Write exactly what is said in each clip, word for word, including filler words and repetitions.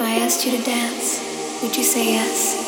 If I asked you to dance, would you say yes?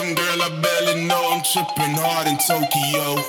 some girl I barely know. I'm tripping hard in Tokyo.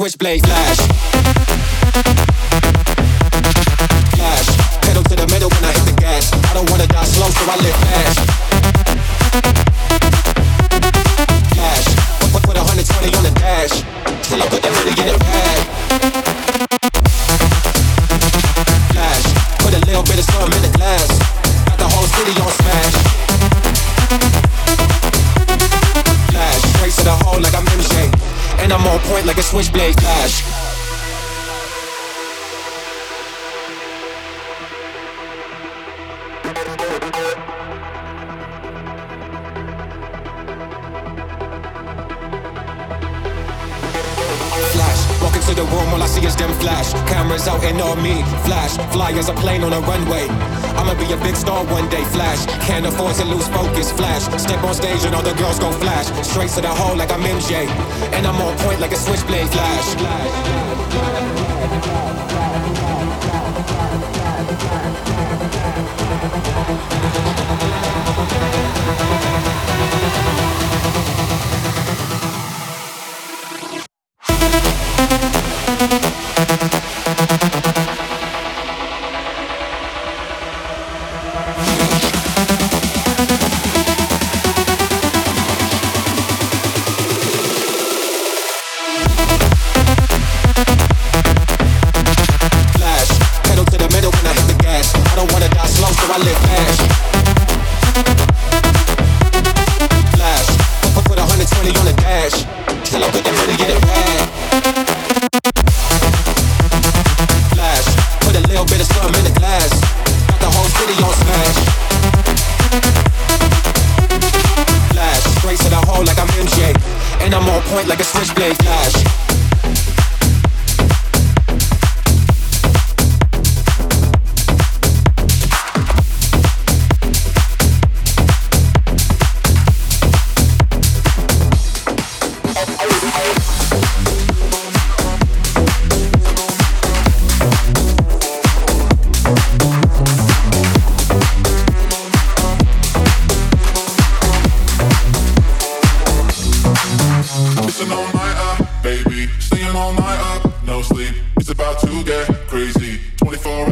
Switchblade flash, flash. Pedal to the metal when I hit the gas. I don't wanna die slow, so I live fast. Flash, put, put one twenty on the dash. Till I put that money in the bag. Flash, put a little bit of storm in the glass. Got the whole city on smash. Flash, straight to the hole like I'm M J. And I'm on point like a switchblade flash. Flash, walk into the room, all I see is them flash. Cameras out and on me, flash. Fly as a plane on a runway. I'ma be a big star one day, flash. Can't afford to lose focus, flash. Step on stage and all the girls go flash. Straight to the hole like I'm M J. And I'm on point like a switchblade, flash.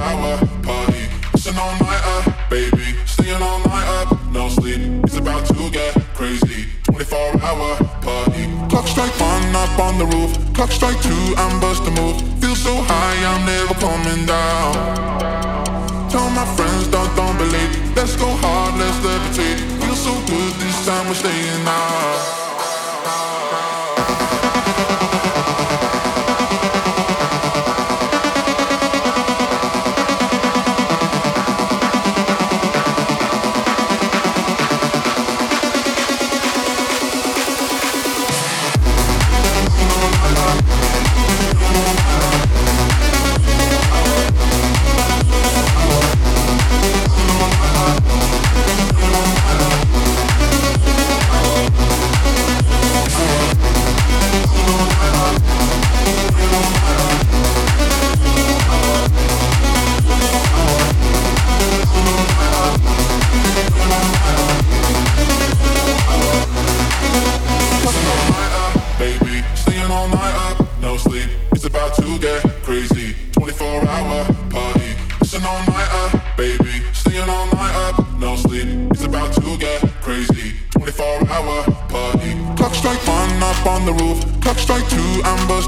hour party. It's an all-nighter, baby. Staying all night up, no sleep. It's about to get crazy. twenty-four hour party. Clock strike one up on the roof. Clock strike two, I'm bustin' moves. Feel so high, I'm never coming down. Tell my friends, don't, don't believe. Let's go hard, let's levitate. Feel so good, this time we're staying out.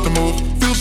We'll be right back.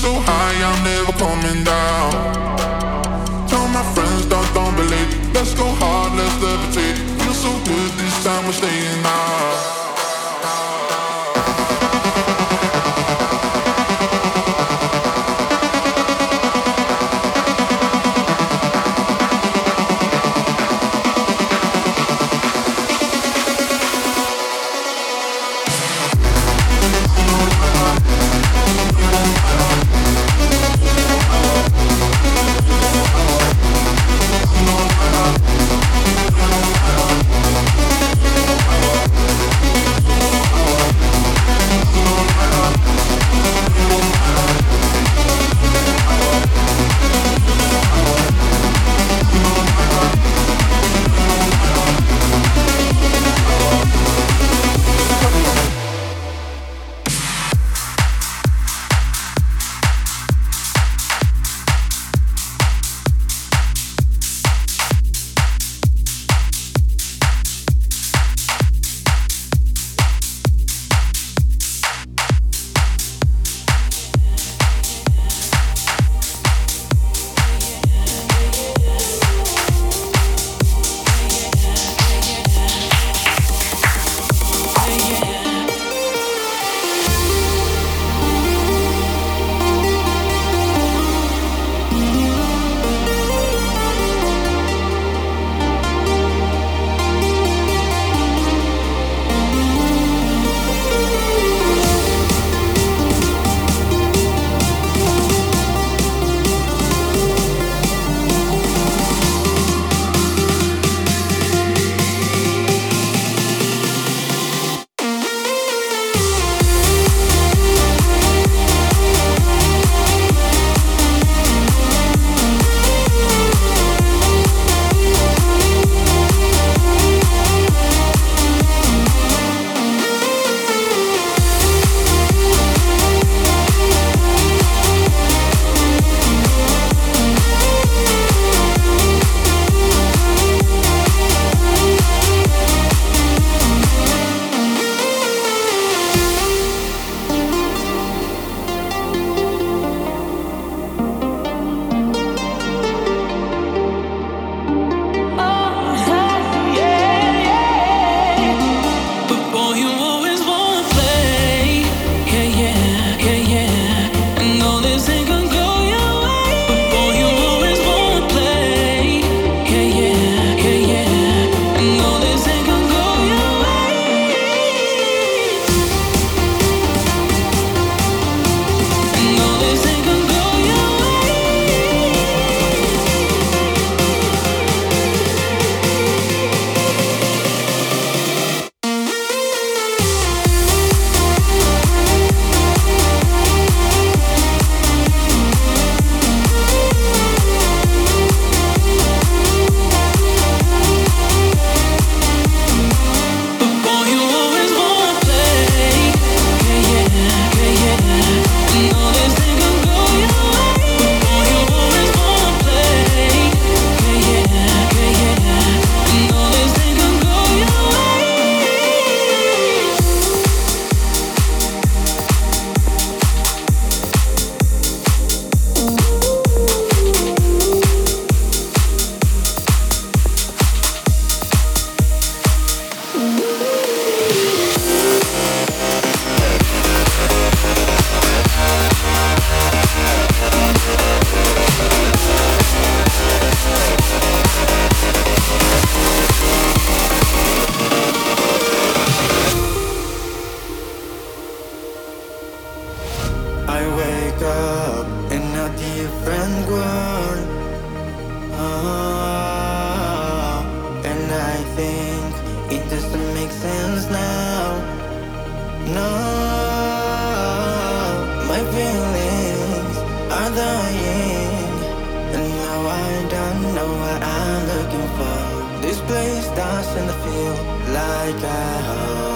don't know what I'm looking for. This place doesn't feel like a home.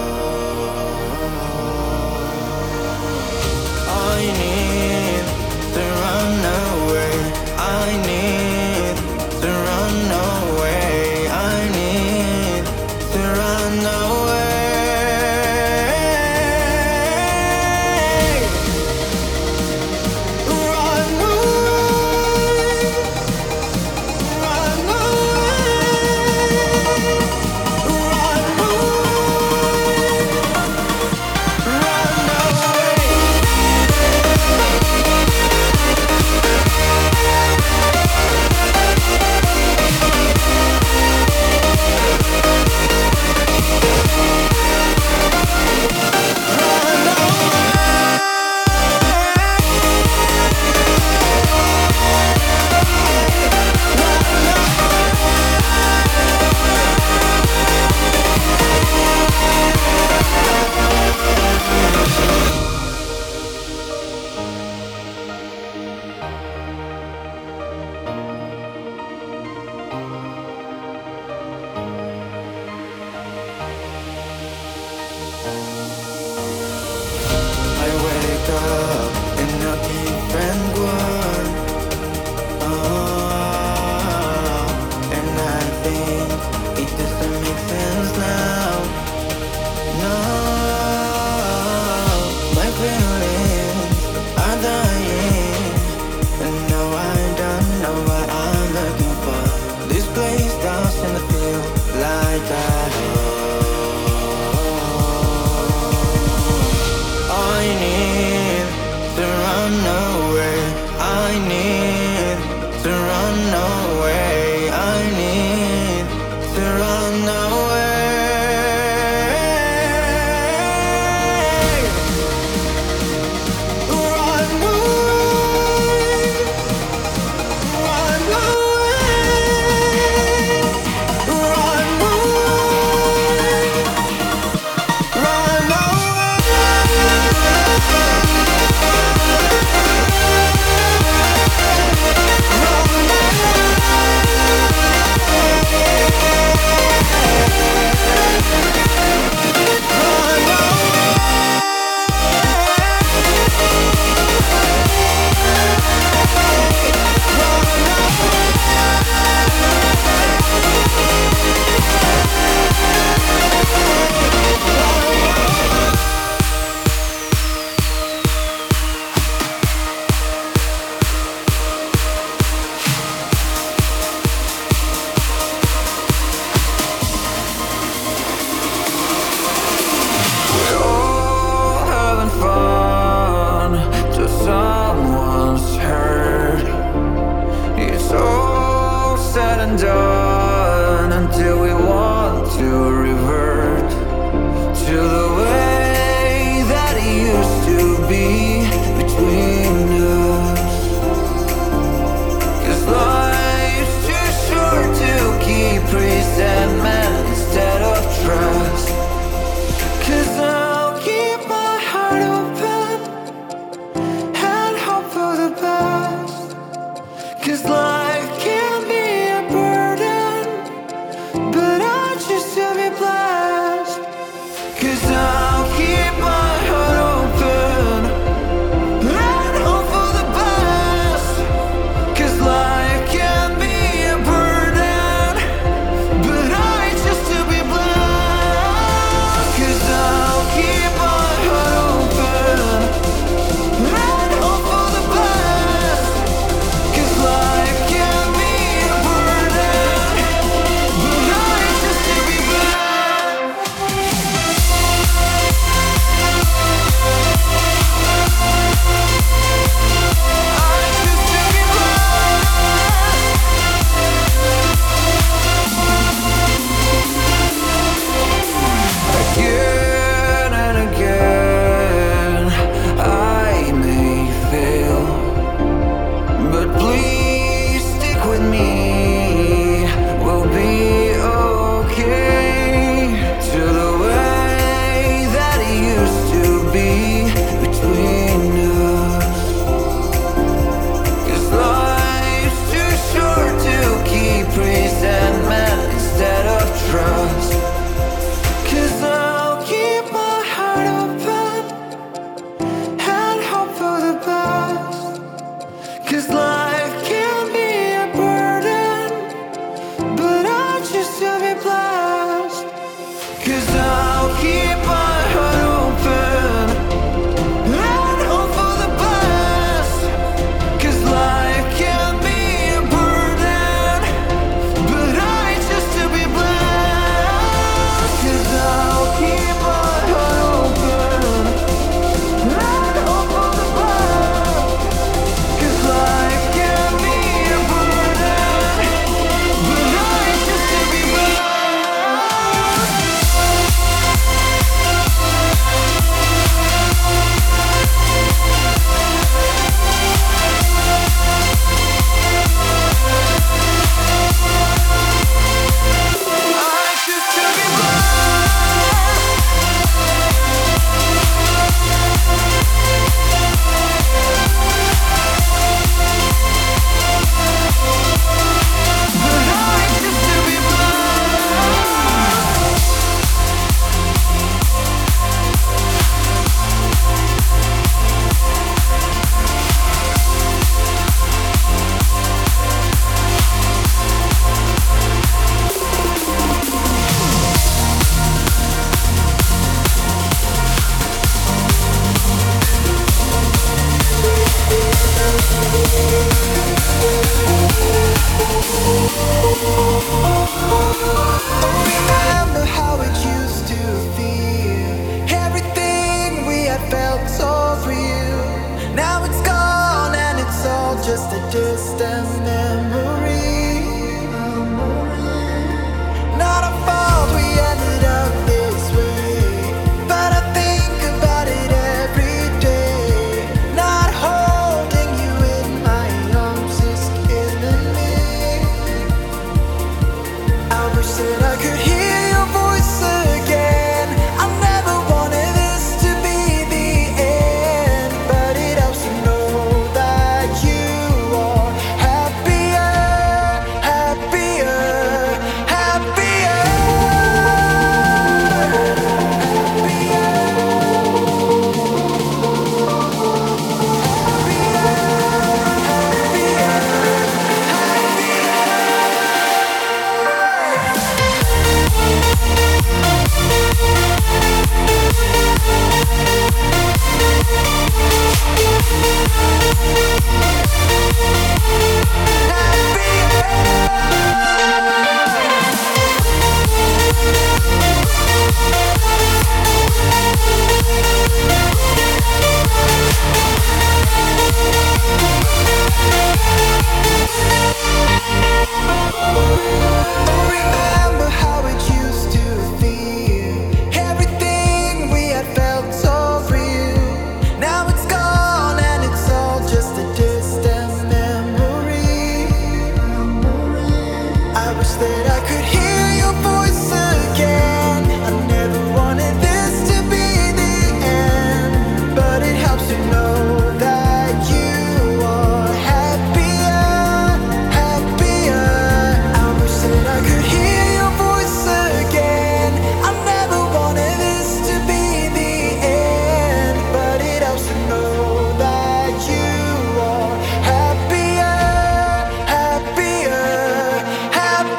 I need to run away. I need to run away. I need to run away. Cause life can be a burden.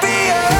Be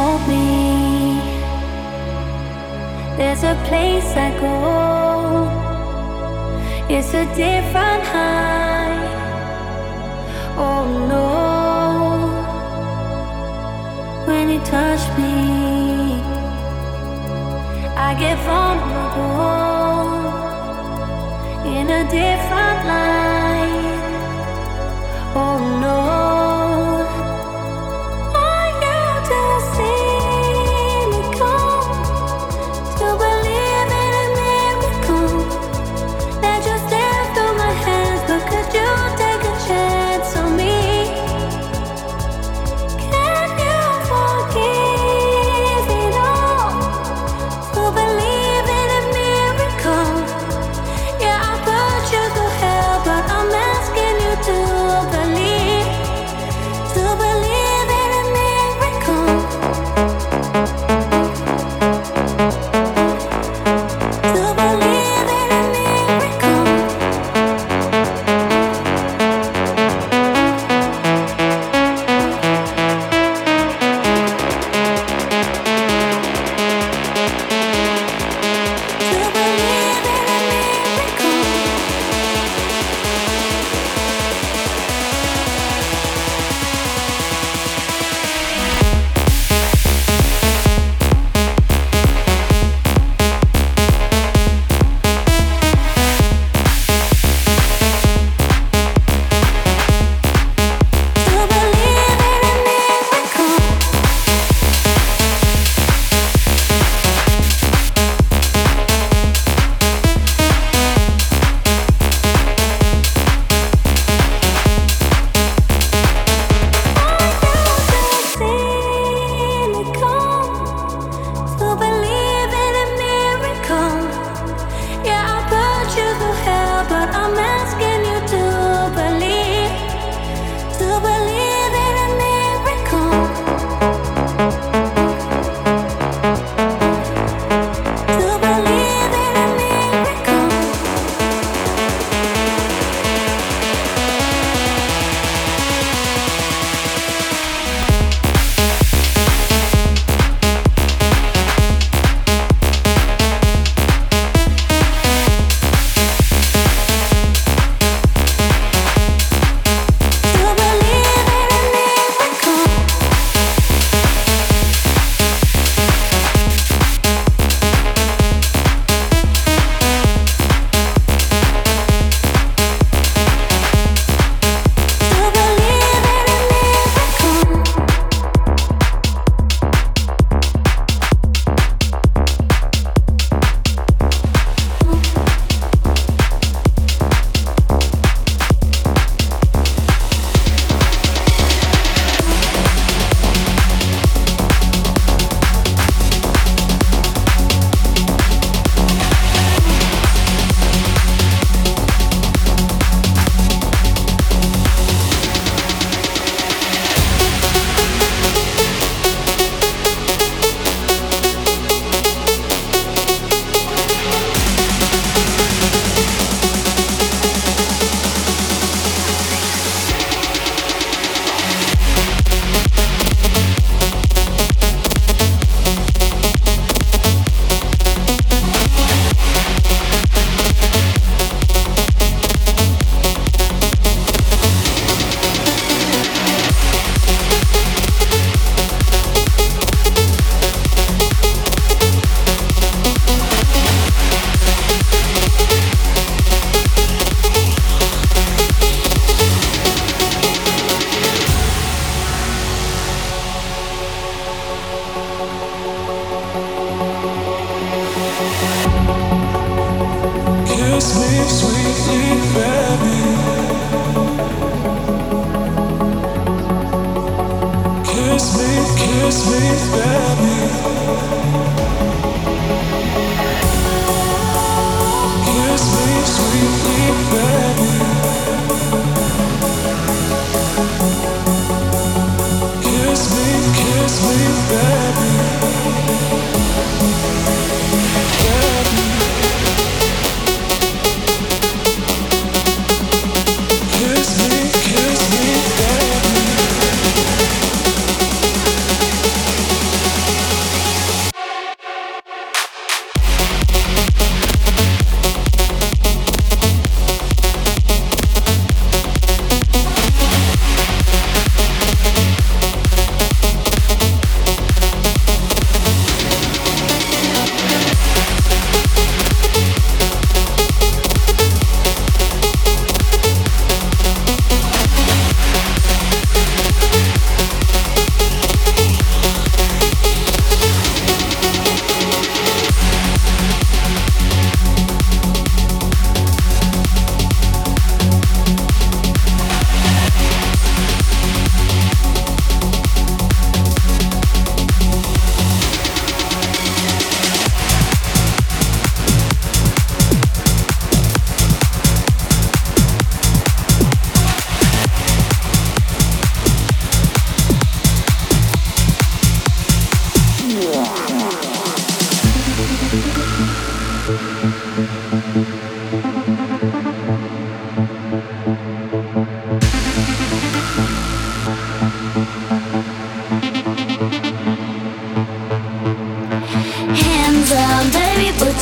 hold me. There's a place I go. It's a different high. Oh no, when you touch me, I get vulnerable in a different light. Oh no.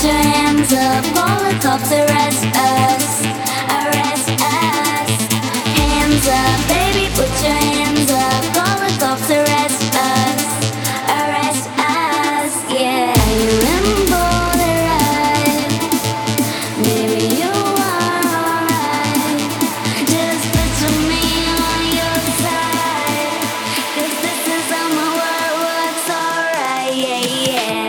your hands up, all the cops arrest us, arrest us. Hands up, baby, put your hands up, all the cops arrest us, arrest us, yeah. I remember the ride, maybe you are alright. Just picture me on your side, cause this is how my world works, alright, yeah, yeah.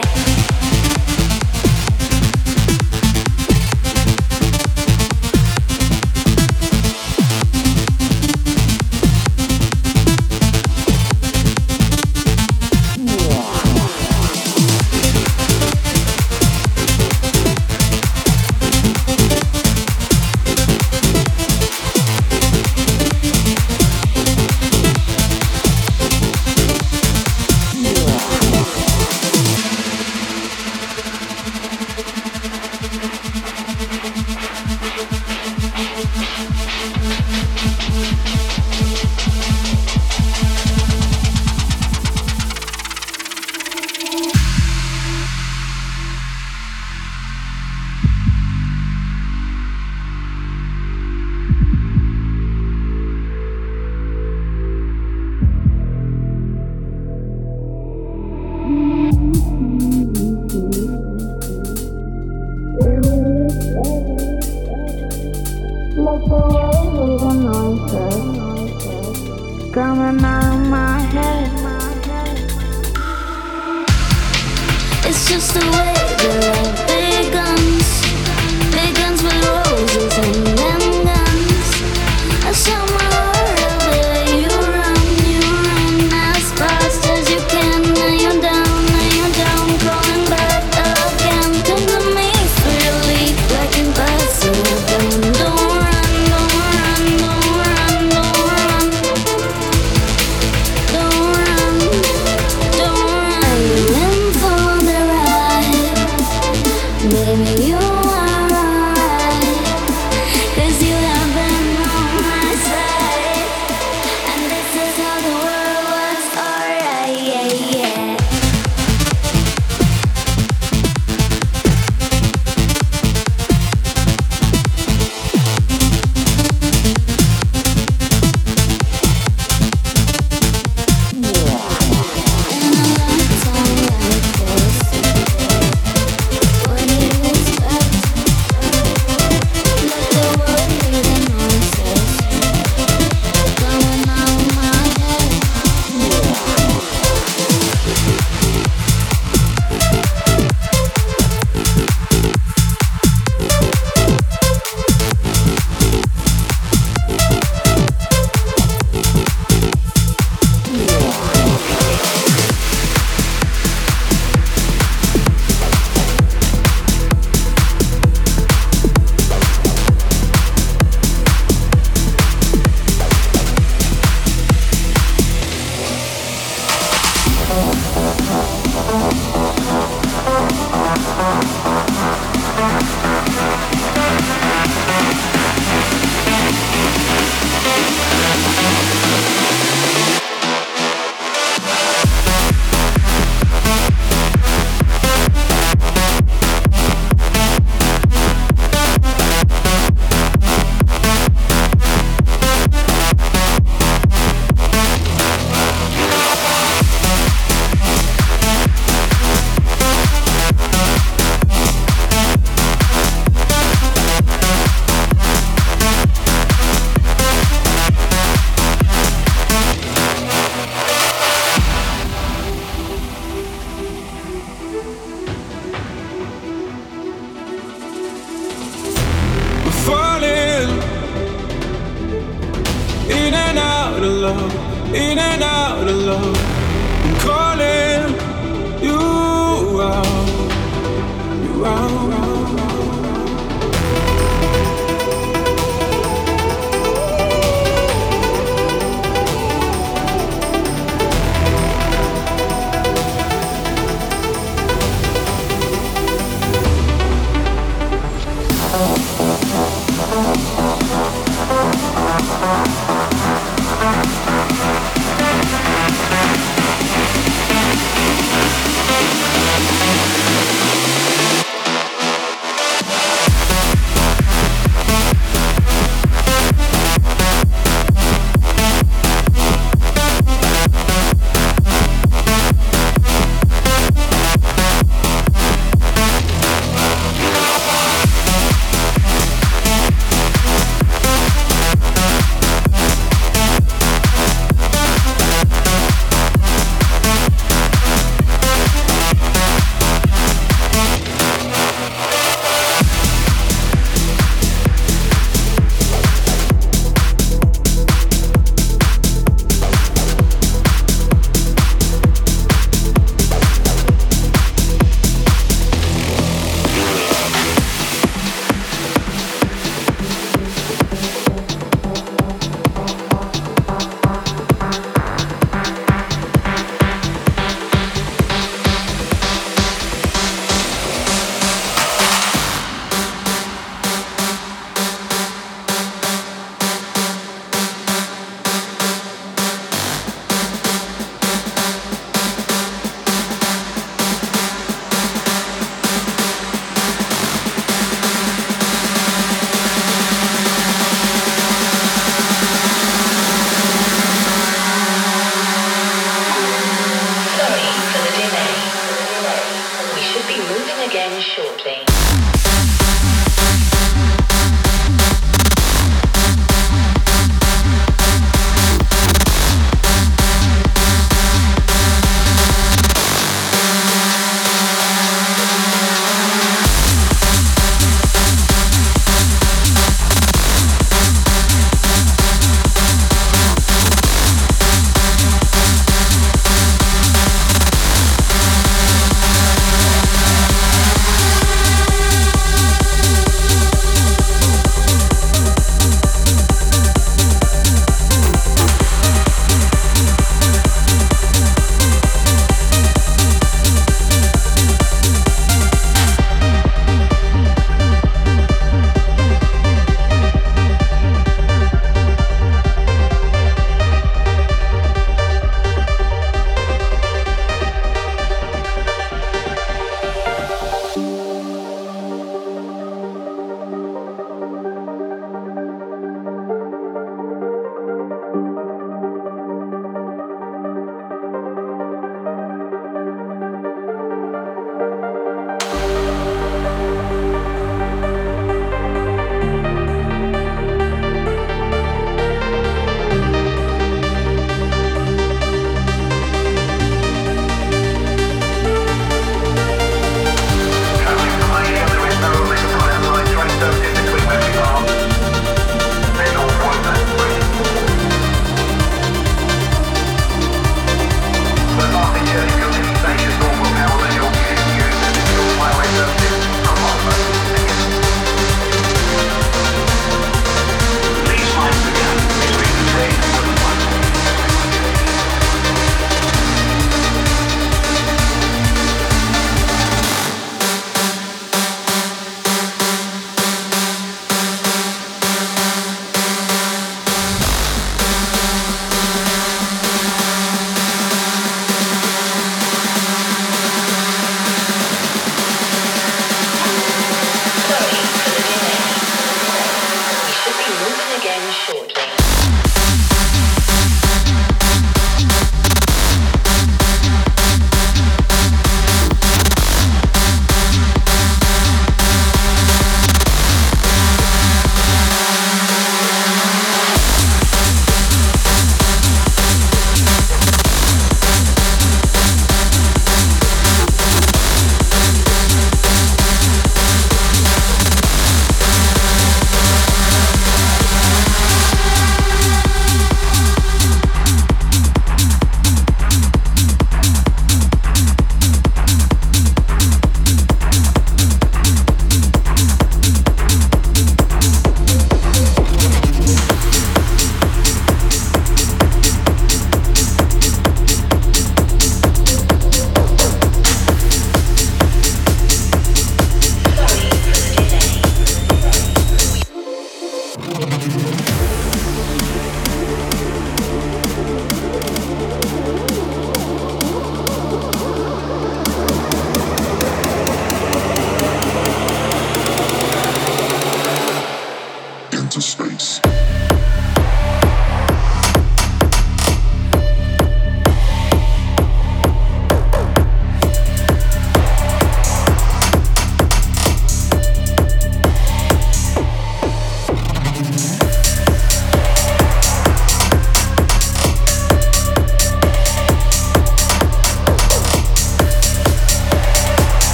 you shortly.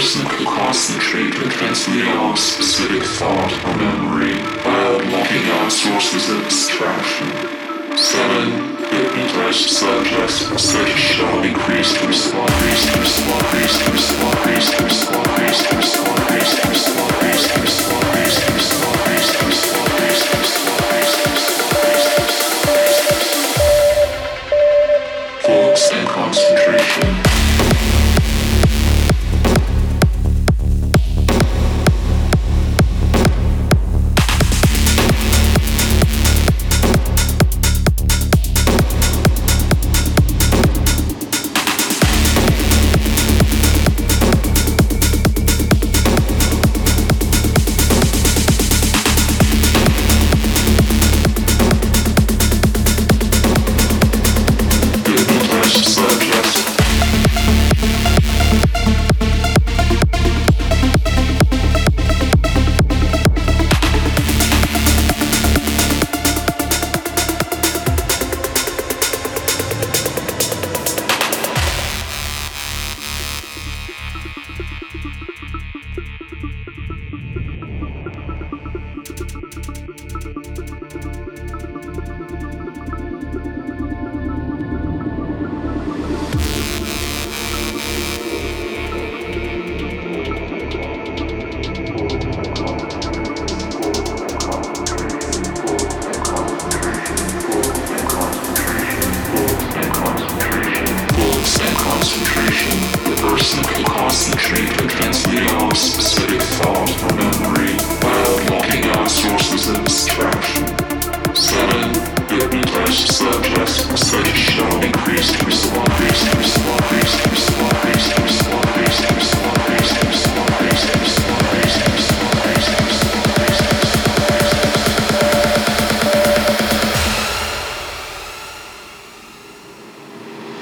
person can concentrate and translate all specific thought or memory while blocking out sources of distraction. seven. Hypnotized subjects for such shall increase to response, increase to response, increase to response, increase to response, increase to response, increase to response, increase to response, increase to response, increase to response, increase to response, increase to response.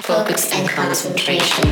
Focus and concentration.